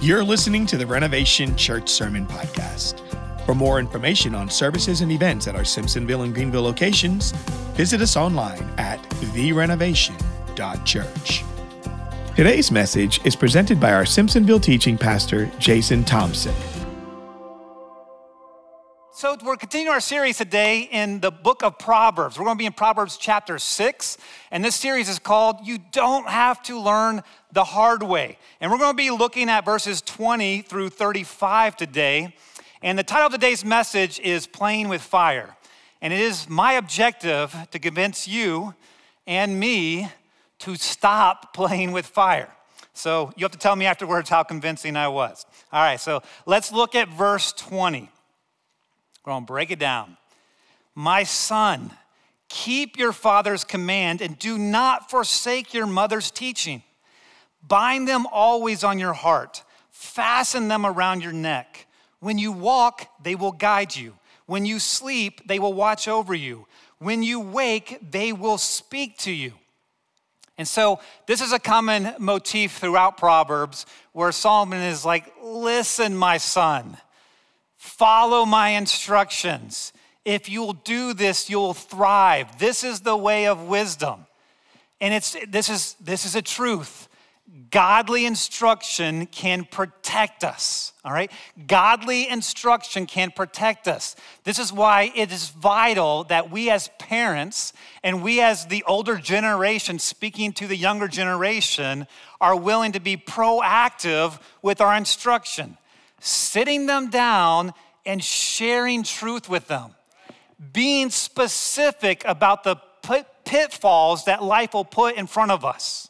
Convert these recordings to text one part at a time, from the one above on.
You're listening to the Renovation Church Sermon Podcast. For more information on services and events at our Simpsonville and Greenville locations, visit us online at therenovation.church. Today's message is presented by our Simpsonville teaching pastor, Jason Thompson. So we're continuing our series today in the book of Proverbs. We're going to be in Proverbs chapter 6, and this series is called You Don't Have to Learn the Hard Way. And we're going to be looking at verses 20 through 35 today. And the title of today's message is Playing with Fire. And it is my objective to convince you and me to stop playing with fire. So you have to tell me afterwards how convincing I was. All right, so let's look at verse 20. We're going to break it down. My son, keep your father's command and do not forsake your mother's teaching. Bind them always on your heart. Fasten them around your neck. When you walk, they will guide you. When you sleep, they will watch over you. When you wake, they will speak to you. And so this is a common motif throughout Proverbs where Solomon is like, listen, my son, follow my instructions. If you'll do this, you'll thrive. This is the way of wisdom. And this is a truth. Godly instruction can protect us, all right? Godly instruction can protect us. This is why it is vital that we as parents and we as the older generation speaking to the younger generation are willing to be proactive with our instruction, sitting them down and sharing truth with them, being specific about the pitfalls that life will put in front of us,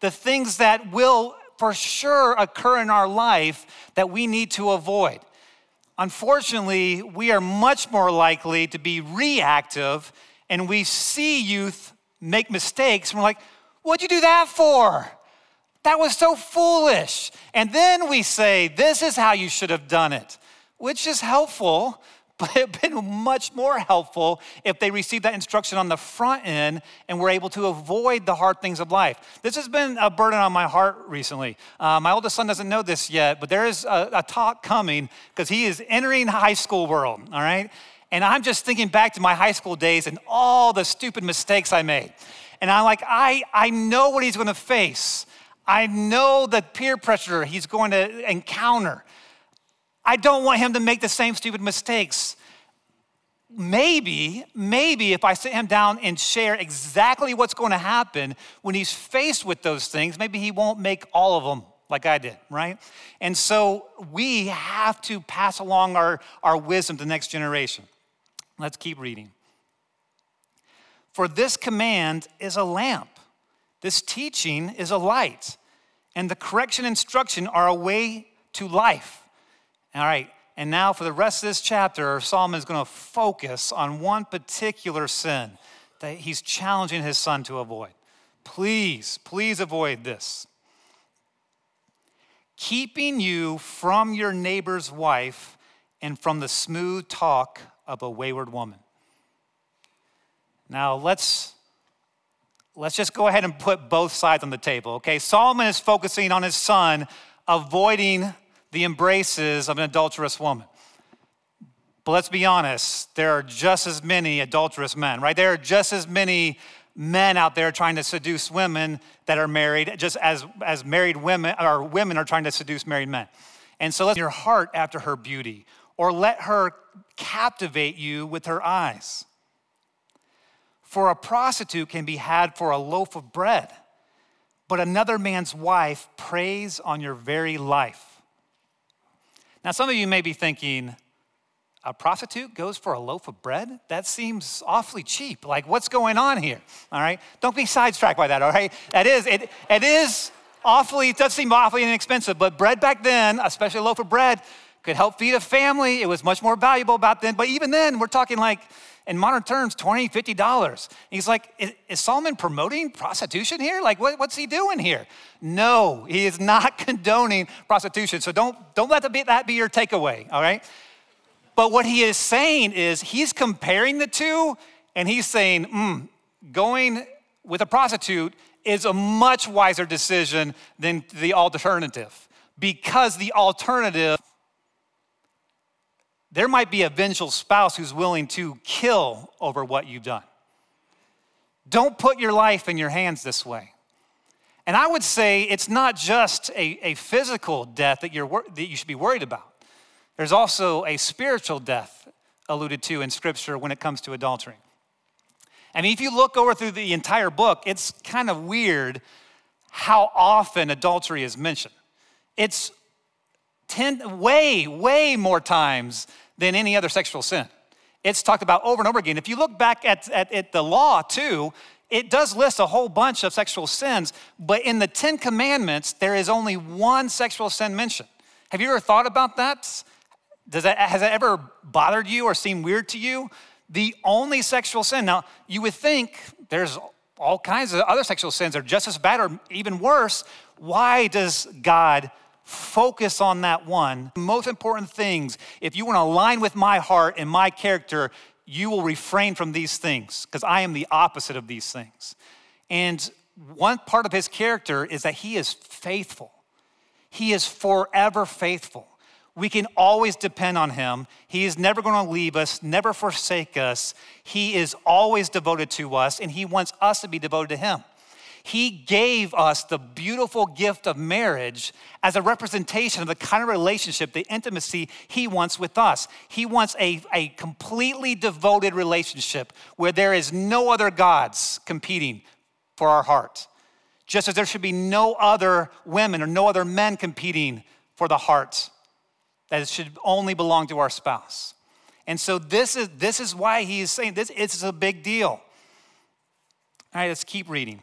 the things that will for sure occur in our life that we need to avoid. Unfortunately, we are much more likely to be reactive, and we see youth make mistakes, and we're like, what'd you do that for? That was so foolish. And then we say, this is how you should have done it, which is helpful, but it would have been much more helpful if they received that instruction on the front end and were able to avoid the hard things of life. This has been a burden on my heart recently. My oldest son doesn't know this yet, but there is a talk coming because he is entering high school world, all right? And I'm just thinking back to my high school days and all the stupid mistakes I made. And I'm like, I know what he's going to face. I know the peer pressure he's going to encounter. I don't want him to make the same stupid mistakes. Maybe if I sit him down and share exactly what's going to happen when he's faced with those things, maybe he won't make all of them like I did, right? And so we have to pass along our wisdom to the next generation. Let's keep reading. For this command is a lamp. This teaching is a light. And the correction and instruction are a way to life. All right, and now for the rest of this chapter, Solomon is going to focus on one particular sin that he's challenging his son to avoid. Please avoid this. Keeping you from your neighbor's wife and from the smooth talk of a wayward woman. Now, let's just go ahead and put both sides on the table, okay? Solomon is focusing on his son avoiding the embraces of an adulterous woman. But let's be honest, there are just as many adulterous men, right? There are just as many men out there trying to seduce women that are married, just as married women or women are trying to seduce married men. And so let your heart after her beauty, or let her captivate you with her eyes. For a prostitute can be had for a loaf of bread, but another man's wife preys on your very life. Now, some of you may be thinking, a prostitute goes for a loaf of bread? That seems awfully cheap. Like, what's going on here? All right? Don't be sidetracked by that, all right? It does seem awfully inexpensive, but bread back then, especially a loaf of bread, could help feed a family. It was much more valuable back then. But even then, we're talking like, in modern terms, $20, $50. And he's like, is Solomon promoting prostitution here? Like, what's he doing here? No, he is not condoning prostitution. So don't let that be your takeaway, all right? But what he is saying is he's comparing the two, and he's saying, going with a prostitute is a much wiser decision than the alternative. because the alternative, there might be a vengeful spouse who's willing to kill over what you've done. Don't put your life in your hands this way. And I would say it's not just a physical death that you should be worried about. There's also a spiritual death alluded to in Scripture when it comes to adultery. I mean, if you look over through the entire book, it's kind of weird how often adultery is mentioned. It's way more times than any other sexual sin. It's talked about over and over again. If you look back at the law too, it does list a whole bunch of sexual sins, but in the 10 Commandments, there is only one sexual sin mentioned. Have you ever thought about that? Has that ever bothered you or seemed weird to you? The only sexual sin. Now, you would think there's all kinds of other sexual sins that are just as bad or even worse. Why does God focus on that one? The most important things, if you want to align with my heart and my character, you will refrain from these things because I am the opposite of these things. And one part of his character is that he is faithful. He is forever faithful. We can always depend on him. He is never going to leave us, never forsake us. He is always devoted to us, and he wants us to be devoted to him. He gave us the beautiful gift of marriage as a representation of the kind of relationship, the intimacy he wants with us. He wants a completely devoted relationship where there is no other gods competing for our heart, just as there should be no other women or no other men competing for the heart, that it should only belong to our spouse. And so this is why he is saying this. It's a big deal. All right, let's keep reading.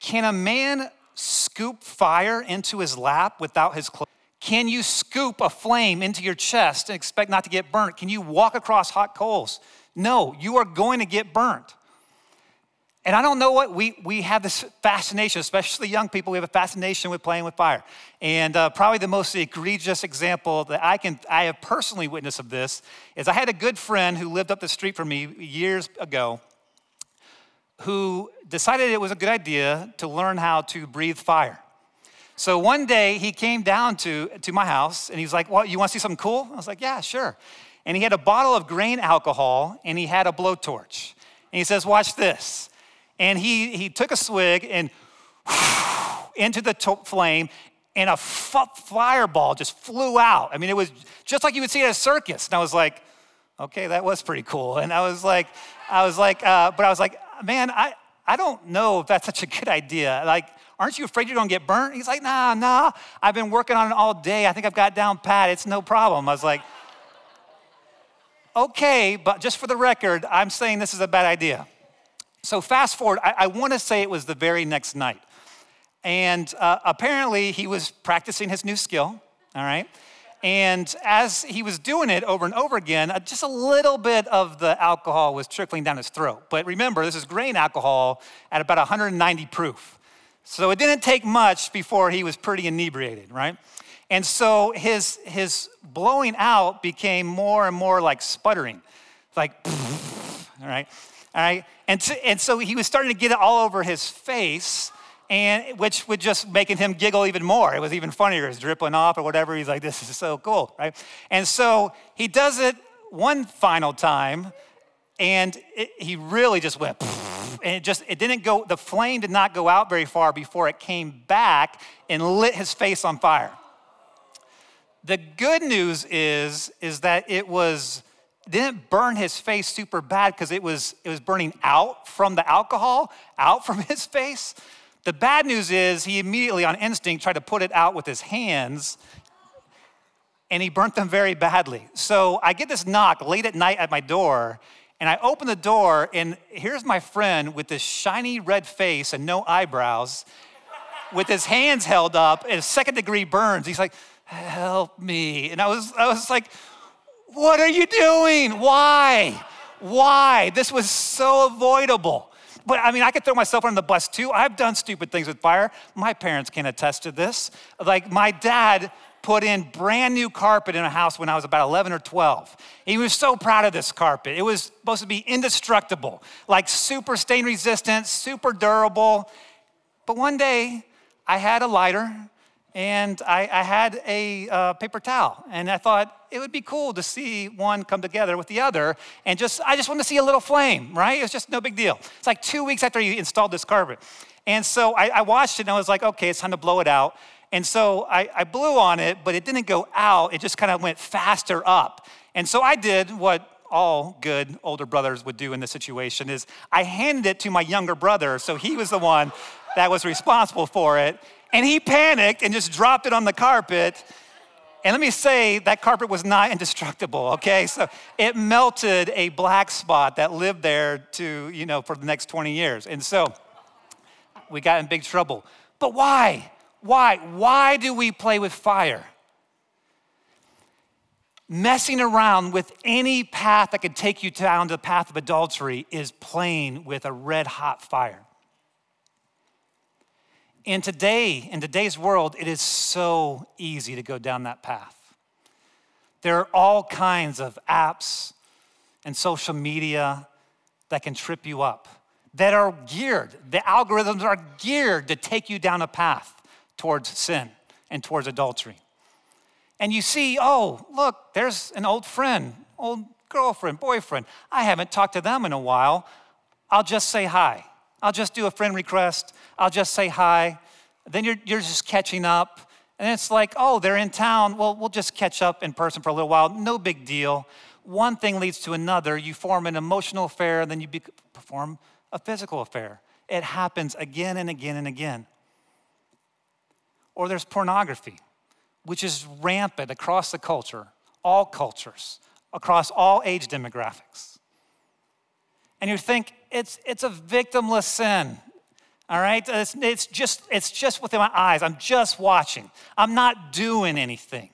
Can a man scoop fire into his lap without his clothes? Can you scoop a flame into your chest and expect not to get burnt? Can you walk across hot coals? No, you are going to get burnt. And I don't know what, we have this fascination, especially young people, we have a fascination with playing with fire. And probably the most egregious example that I have personally witnessed of this is I had a good friend who lived up the street from me years ago, who decided it was a good idea to learn how to breathe fire. So one day he came down to my house and he's like, well, you wanna see something cool? I was like, yeah, sure. And he had a bottle of grain alcohol and he had a blowtorch. And he says, watch this. And he took a swig and into the flame and a fireball just flew out. I mean, it was just like you would see at a circus. And I was like, okay, that was pretty cool. And I was like, man, I don't know if that's such a good idea. Like, aren't you afraid you're gonna get burnt? He's like, nah, I've been working on it all day. I think I've got down pat, it's no problem. I was like, okay, but just for the record, I'm saying this is a bad idea. So fast forward, I wanna say it was the very next night. And apparently he was practicing his new skill, all right? And as he was doing it over and over again, just a little bit of the alcohol was trickling down his throat. But remember, this is grain alcohol at about 190 proof. So it didn't take much before he was pretty inebriated, right? And so his blowing out became more and more like sputtering, like, all right? And so he was starting to get it all over his face, and which would just making him giggle even more. It was even funnier. It was dripping off or whatever. He's like, this is so cool, right? And so he does it one final time, and he really just went, and it didn't go, the flame did not go out very far before it came back and lit his face on fire. The good news is that didn't burn his face super bad because it was burning out from the alcohol, out from his face. The bad news is he immediately, on instinct, tried to put it out with his hands, and he burnt them very badly. So I get this knock late at night at my door, and I open the door, and here's my friend with this shiny red face and no eyebrows, with his hands held up and second-degree burns. He's like, help me. And I was like, what are you doing? Why? This was so avoidable. But I mean, I could throw myself under the bus too. I've done stupid things with fire. My parents can attest to this. Like my dad put in brand new carpet in a house when I was about 11 or 12. He was so proud of this carpet. It was supposed to be indestructible, like super stain resistant, super durable. But one day I had a lighter and I had a paper towel, and I thought it would be cool to see one come together with the other, and I just wanted to see a little flame, right? It was just no big deal. It's like 2 weeks after you installed this carpet. And so I watched it, and I was like, okay, it's time to blow it out. And so I blew on it, but it didn't go out. It just kind of went faster up. And so I did what all good older brothers would do in this situation, is I handed it to my younger brother, so he was the one that was responsible for it. And he panicked and just dropped it on the carpet. And let me say, that carpet was not indestructible, okay? So it melted a black spot that lived there for the next 20 years. And so we got in big trouble. But why? Why do we play with fire? Messing around with any path that could take you down to the path of adultery is playing with a red hot fire. And in today's world, it is so easy to go down that path. There are all kinds of apps and social media that can trip you up, that are geared, the algorithms are geared to take you down a path towards sin and towards adultery. And you see, oh, look, there's an old friend, old girlfriend, boyfriend. I haven't talked to them in a while. I'll just say hi. I'll just do a friend request. I'll just say hi. Then you're just catching up. And it's like, oh, they're in town. Well, we'll just catch up in person for a little while. No big deal. One thing leads to another. You form an emotional affair, and then you perform a physical affair. It happens again and again and again. Or there's pornography, which is rampant across the culture, all cultures, across all age demographics. And you think, it's a victimless sin, all right? It's just within my eyes. I'm just watching. I'm not doing anything.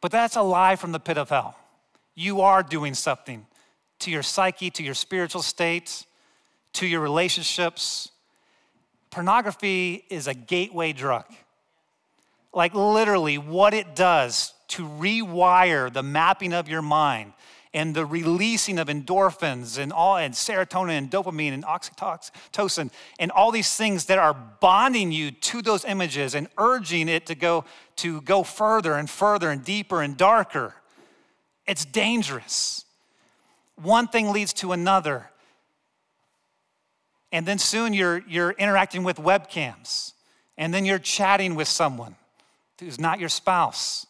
But that's a lie from the pit of hell. You are doing something to your psyche, to your spiritual state, to your relationships. Pornography is a gateway drug. Like literally what it does to rewire the mapping of your mind and the releasing of endorphins and serotonin and dopamine and oxytocin and all these things that are bonding you to those images and urging it to go further and further and deeper and darker. It's dangerous. One thing leads to another. And then soon you're interacting with webcams. And then you're chatting with someone who's not your spouse.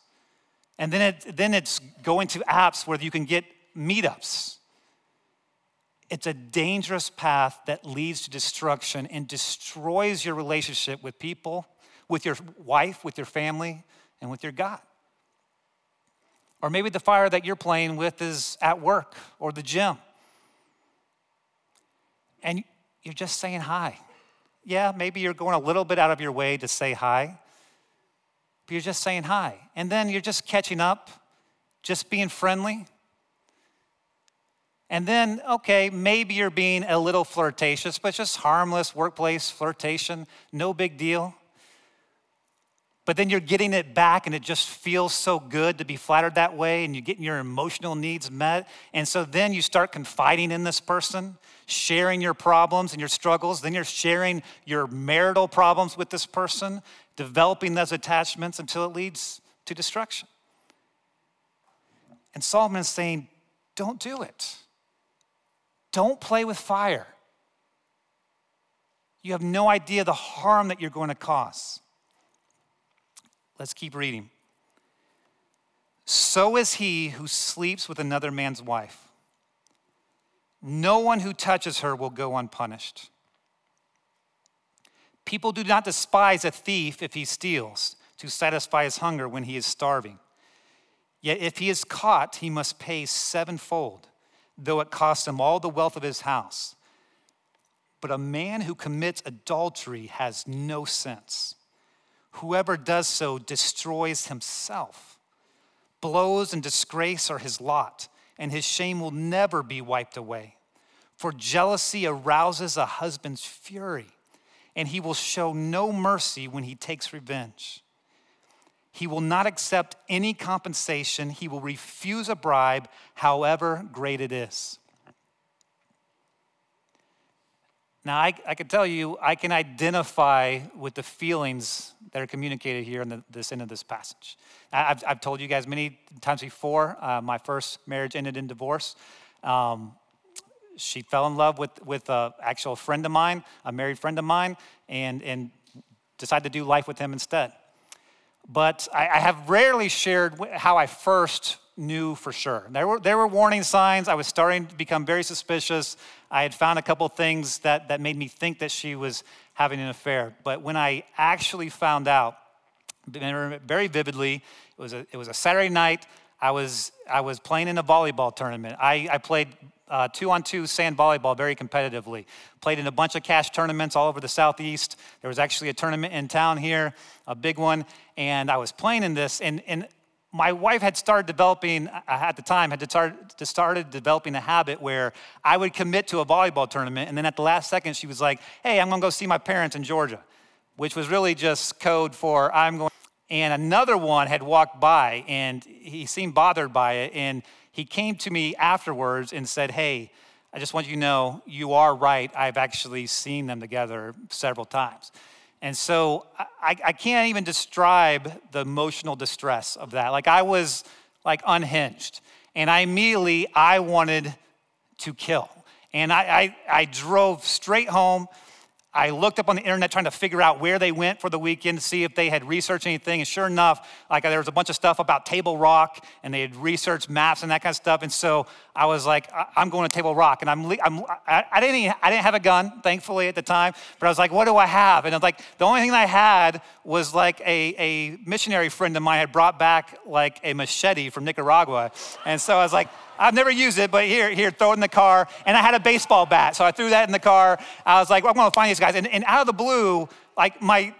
And then it's going to apps where you can get meetups. It's a dangerous path that leads to destruction and destroys your relationship with people, with your wife, with your family, and with your God. Or maybe the fire that you're playing with is at work or the gym. And you're just saying hi. Yeah, maybe you're going a little bit out of your way to say hi. You're just saying hi. And then you're just catching up, just being friendly. And then, okay, maybe you're being a little flirtatious, but just harmless workplace flirtation, no big deal. But then you're getting it back, and it just feels so good to be flattered that way, and you're getting your emotional needs met. And so then you start confiding in this person, sharing your problems and your struggles. Then you're sharing your marital problems with this person, developing those attachments until it leads to destruction. And Solomon is saying, don't do it. Don't play with fire. You have no idea the harm that you're going to cause. Let's keep reading. So is he who sleeps with another man's wife. No one who touches her will go unpunished. People do not despise a thief if he steals, to satisfy his hunger when he is starving. Yet if he is caught, he must pay sevenfold, though it costs him all the wealth of his house. But a man who commits adultery has no sense. Whoever does so destroys himself. Blows and disgrace are his lot, and his shame will never be wiped away. For jealousy arouses a husband's fury, and he will show no mercy when he takes revenge. He will not accept any compensation. He will refuse a bribe, however great it is. Now, I can tell you, I can identify with the feelings that are communicated here in this end of this passage. I've told you guys many times before, my first marriage ended in divorce. She fell in love with an actual friend of mine, a married friend of mine, and decided to do life with him instead. But I have rarely shared how I first knew for sure. There were warning signs. I was starting to become very suspicious. I had found a couple things that made me think that she was having an affair. But when I actually found out, very vividly, it was a Saturday night. I was playing in a volleyball tournament. I played 2-on-2 sand volleyball very competitively. Played in a bunch of cash tournaments all over the Southeast. There was actually a tournament in town here, a big one, and I was playing in this and my wife had started developing, at the time, started developing a habit where I would commit to a volleyball tournament, and then at the last second, she was like, hey, I'm gonna go see my parents in Georgia, which was really just code for I'm going. And another one had walked by, and he seemed bothered by it, and he came to me afterwards and said, hey, I just want you to know, you are right. I've actually seen them together several times. And so I can't even describe the emotional distress of that. Like I was like unhinged, and I wanted to kill. And I drove straight home. I looked up on the internet trying to figure out where they went for the weekend to see if they had researched anything. And sure enough, like there was a bunch of stuff about Table Rock, and they had researched maps and that kind of stuff. And so I was like, I'm going to Table Rock, and I didn't have a gun, thankfully, at the time. But I was like, what do I have? And I was like, the only thing that I had was like a missionary friend of mine had brought back like a machete from Nicaragua, and so I was like, I've never used it, but here, throw it in the car. And I had a baseball bat, so I threw that in the car. I was like, well, I'm gonna find these guys. And out of the blue, like my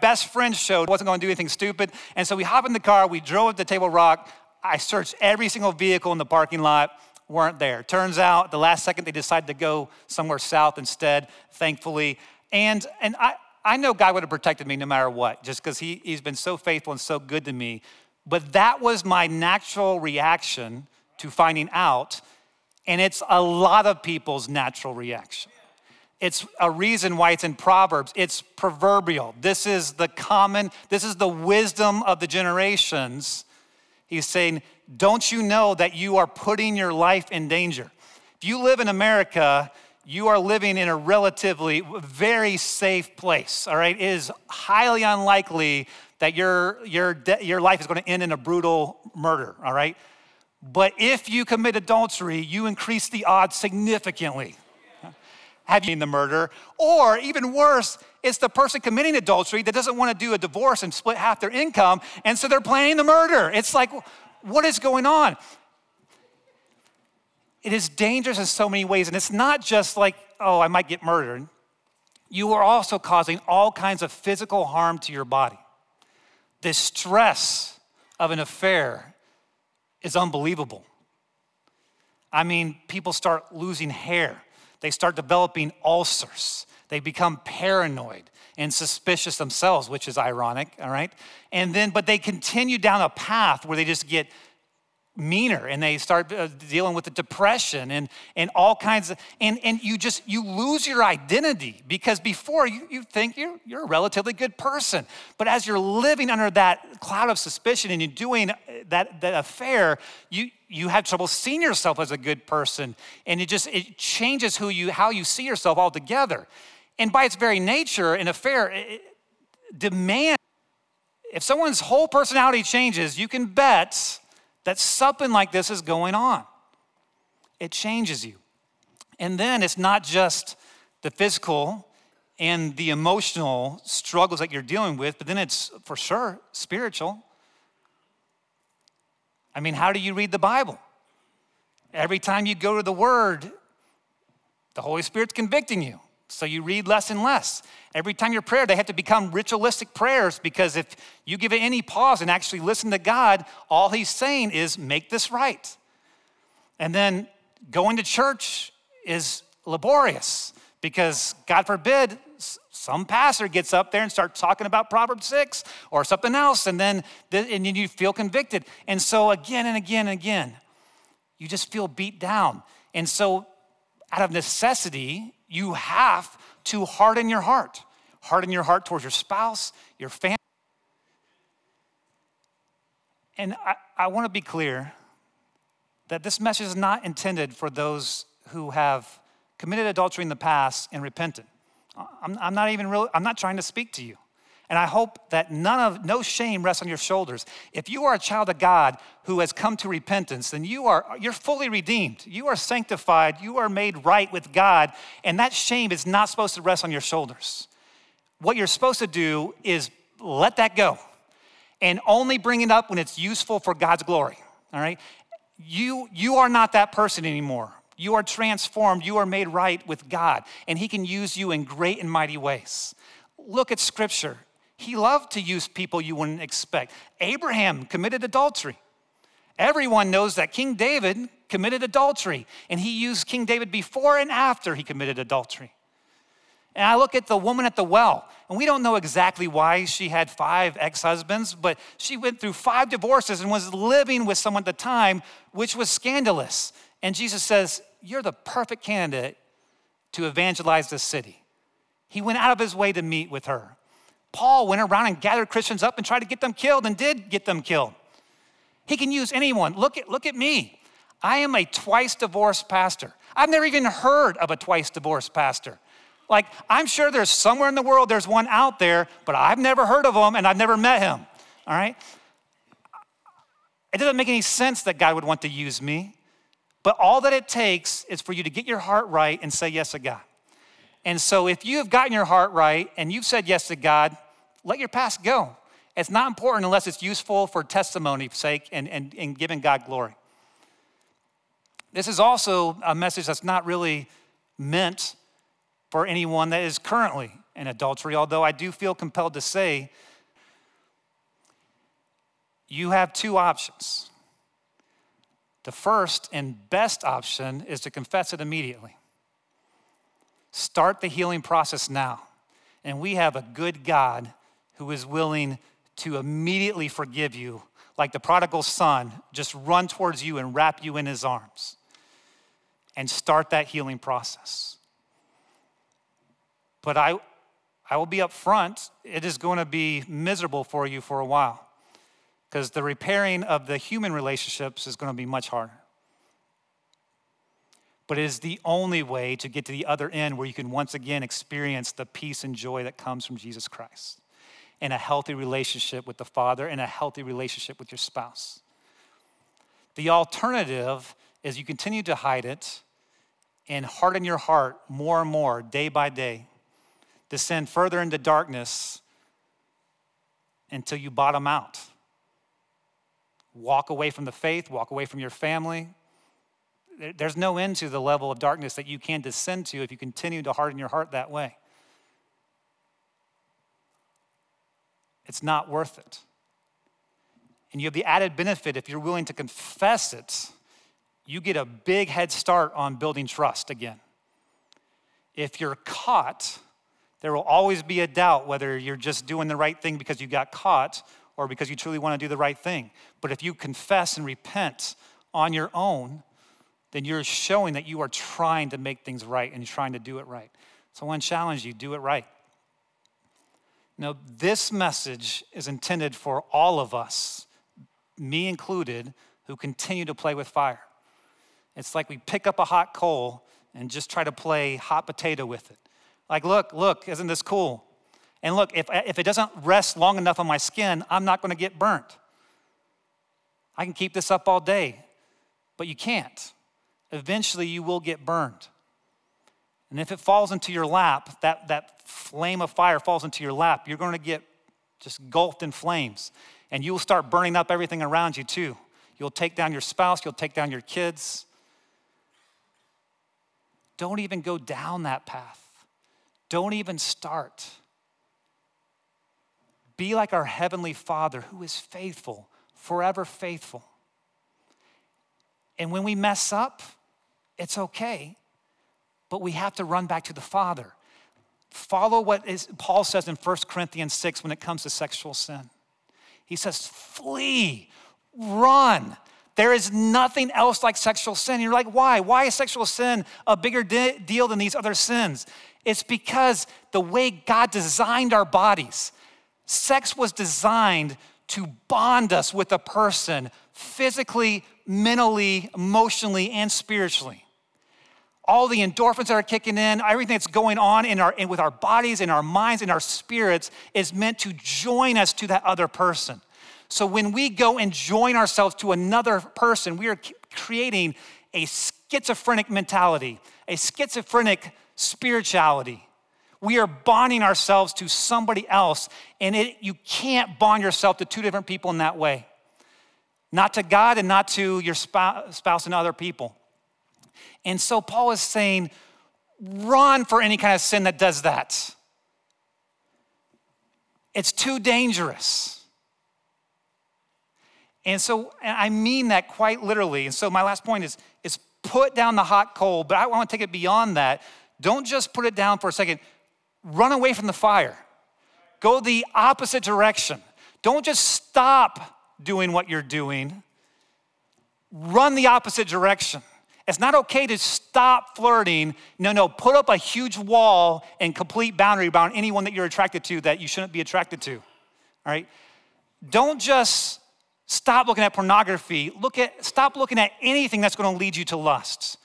best friend showed, wasn't gonna do anything stupid. And so we hopped in the car, we drove to Table Rock. I searched every single vehicle in the parking lot, weren't there. Turns out, the last second, they decided to go somewhere south instead, thankfully. And I know God would have protected me no matter what, just because he's been so faithful and so good to me. But that was my natural reaction to finding out, and it's a lot of people's natural reaction. It's a reason why it's in Proverbs. It's proverbial. This is the wisdom of the generations. He's saying, don't you know that you are putting your life in danger? If you live in America, you are living in a relatively very safe place, all right? It is highly unlikely that your life is gonna end in a brutal murder, all right? But if you commit adultery, you increase the odds significantly. Yeah. Have you seen the murder? Or even worse, it's the person committing adultery that doesn't want to do a divorce and split half their income, and so they're planning the murder. It's like, what is going on? It is dangerous in so many ways, and it's not just like, oh, I might get murdered. You are also causing all kinds of physical harm to your body. The stress of an affair is unbelievable. I mean, people start losing hair. They start developing ulcers. They become paranoid and suspicious themselves, which is ironic, all right? But they continue down a path where they just get meaner, and they start dealing with the depression and all kinds of, and you lose your identity, because before you think you're a relatively good person, but as you're living under that cloud of suspicion and you're doing that affair, you have trouble seeing yourself as a good person, and it changes how you see yourself altogether. And by its very nature, an affair demands, if someone's whole personality changes, you can bet that something like this is going on. It changes you. And then it's not just the physical and the emotional struggles that you're dealing with, but then it's for sure spiritual. I mean, how do you read the Bible? Every time you go to the Word, the Holy Spirit's convicting you. So you read less and less. Every time your prayer, they have to become ritualistic prayers, because if you give it any pause and actually listen to God, all he's saying is, make this right. And then going to church is laborious, because God forbid some pastor gets up there and starts talking about Proverbs 6 or something else, and then you feel convicted. And so again and again and again, you just feel beat down. And so out of necessity, you have to harden your heart. Harden your heart towards your spouse, your family. And I want to be clear that this message is not intended for those who have committed adultery in the past and repented. I'm not trying to speak to you. And I hope that no shame rests on your shoulders. If you are a child of God who has come to repentance, then you're fully redeemed. You are sanctified. You are made right with God. And that shame is not supposed to rest on your shoulders. What you're supposed to do is let that go and only bring it up when it's useful for God's glory, all right? You are not that person anymore. You are transformed. You are made right with God, and he can use you in great and mighty ways. Look at Scripture. He loved to use people you wouldn't expect. Abraham committed adultery. Everyone knows that King David committed adultery, and he used King David before and after he committed adultery. And I look at the woman at the well, and we don't know exactly why she had 5 ex-husbands, but she went through 5 divorces and was living with someone at the time, which was scandalous. And Jesus says, "You're the perfect candidate to evangelize this city." He went out of his way to meet with her. Paul went around and gathered Christians up and tried to get them killed and did get them killed. He can use anyone. Look at me. I am a twice-divorced pastor. I've never even heard of a twice-divorced pastor. Like, I'm sure there's somewhere in the world there's one out there, but I've never heard of him and I've never met him, all right? It doesn't make any sense that God would want to use me, but all that it takes is for you to get your heart right and say yes to God. And so if you've gotten your heart right and you've said yes to God, let your past go. It's not important unless it's useful for testimony's sake and giving God glory. This is also a message that's not really meant for anyone that is currently in adultery, although I do feel compelled to say you have 2 options. The first and best option is to confess it immediately. Start the healing process now. And we have a good God who is willing to immediately forgive you. Like the prodigal son, just run towards you and wrap you in his arms and start that healing process. But I will be up front. It is going to be miserable for you for a while because the repairing of the human relationships is going to be much harder. But it is the only way to get to the other end where you can once again experience the peace and joy that comes from Jesus Christ and a healthy relationship with the Father and a healthy relationship with your spouse. The alternative is you continue to hide it and harden your heart more and more day by day, descend further into darkness until you bottom out. Walk away from the faith, walk away from your family. There's no end to the level of darkness that you can descend to if you continue to harden your heart that way. It's not worth it. And you have the added benefit, if you're willing to confess it, you get a big head start on building trust again. If you're caught, there will always be a doubt whether you're just doing the right thing because you got caught or because you truly want to do the right thing. But if you confess and repent on your own, then you're showing that you are trying to make things right and you're trying to do it right. So I want to challenge you, do it right. Now, this message is intended for all of us, me included, who continue to play with fire. It's like we pick up a hot coal and just try to play hot potato with it. Like, look, isn't this cool? And look, if it doesn't rest long enough on my skin, I'm not going to get burnt. I can keep this up all day, but you can't. Eventually you will get burned. And if it falls into your lap, that flame of fire falls into your lap, you're going to get just engulfed in flames. And you'll start burning up everything around you too. You'll take down your spouse, you'll take down your kids. Don't even go down that path. Don't even start. Be like our Heavenly Father who is faithful, forever faithful. And when we mess up, it's okay, but we have to run back to the Father. Follow what Paul says in 1 Corinthians 6 when it comes to sexual sin. He says, flee, run. There is nothing else like sexual sin. You're like, why? Why is sexual sin a bigger deal than these other sins? It's because the way God designed our bodies, sex was designed to bond us with a person physically, mentally, emotionally, and spiritually. All the endorphins that are kicking in, everything that's going on with our bodies, in our minds, in our spirits is meant to join us to that other person. So when we go and join ourselves to another person, we are creating a schizophrenic mentality, a schizophrenic spirituality. We are bonding ourselves to somebody else, and you can't bond yourself to two different people in that way. Not to God and not to your spouse and other people. And so Paul is saying, run for any kind of sin that does that. It's too dangerous. And so I mean that quite literally. And so my last point is put down the hot coal, but I want to take it beyond that. Don't just put it down for a second. Run away from the fire. Go the opposite direction. Don't just stop doing what you're doing. Run the opposite direction. It's not okay to stop flirting. No, put up a huge wall and complete boundary around anyone that you're attracted to that you shouldn't be attracted to, all right? Don't just stop looking at pornography. Stop looking at anything that's gonna lead you to lusts.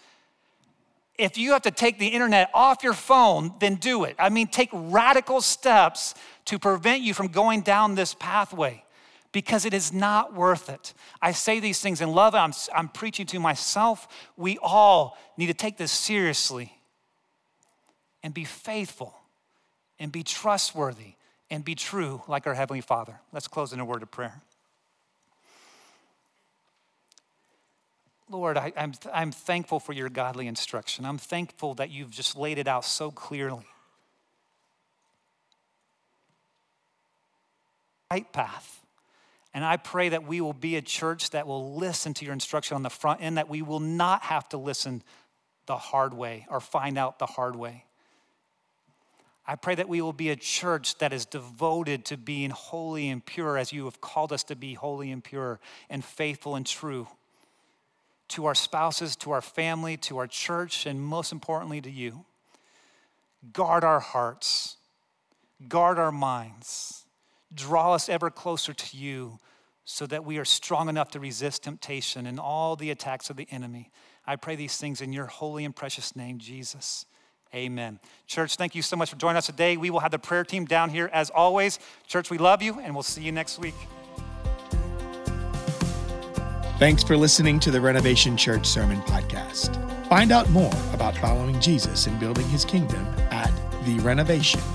If you have to take the internet off your phone, then do it. I mean, take radical steps to prevent you from going down this pathway because it is not worth it. I say these things in love. I'm preaching to myself. We all need to take this seriously and be faithful and be trustworthy and be true like our Heavenly Father. Let's close in a word of prayer. Lord, I'm thankful for your godly instruction. I'm thankful that you've just laid it out so clearly. Right path. And I pray that we will be a church that will listen to your instruction on the front end, that we will not have to listen the hard way or find out the hard way. I pray that we will be a church that is devoted to being holy and pure as you have called us to be holy and pure and faithful and true. To our spouses, to our family, to our church, and most importantly to you. Guard our hearts, guard our minds, draw us ever closer to you so that we are strong enough to resist temptation and all the attacks of the enemy. I pray these things in your holy and precious name, Jesus. Amen. Church, thank you so much for joining us today. We will have the prayer team down here as always. Church, we love you, and we'll see you next week. Thanks for listening to the Renovation Church Sermon Podcast. Find out more about following Jesus and building his kingdom at therenovation.church.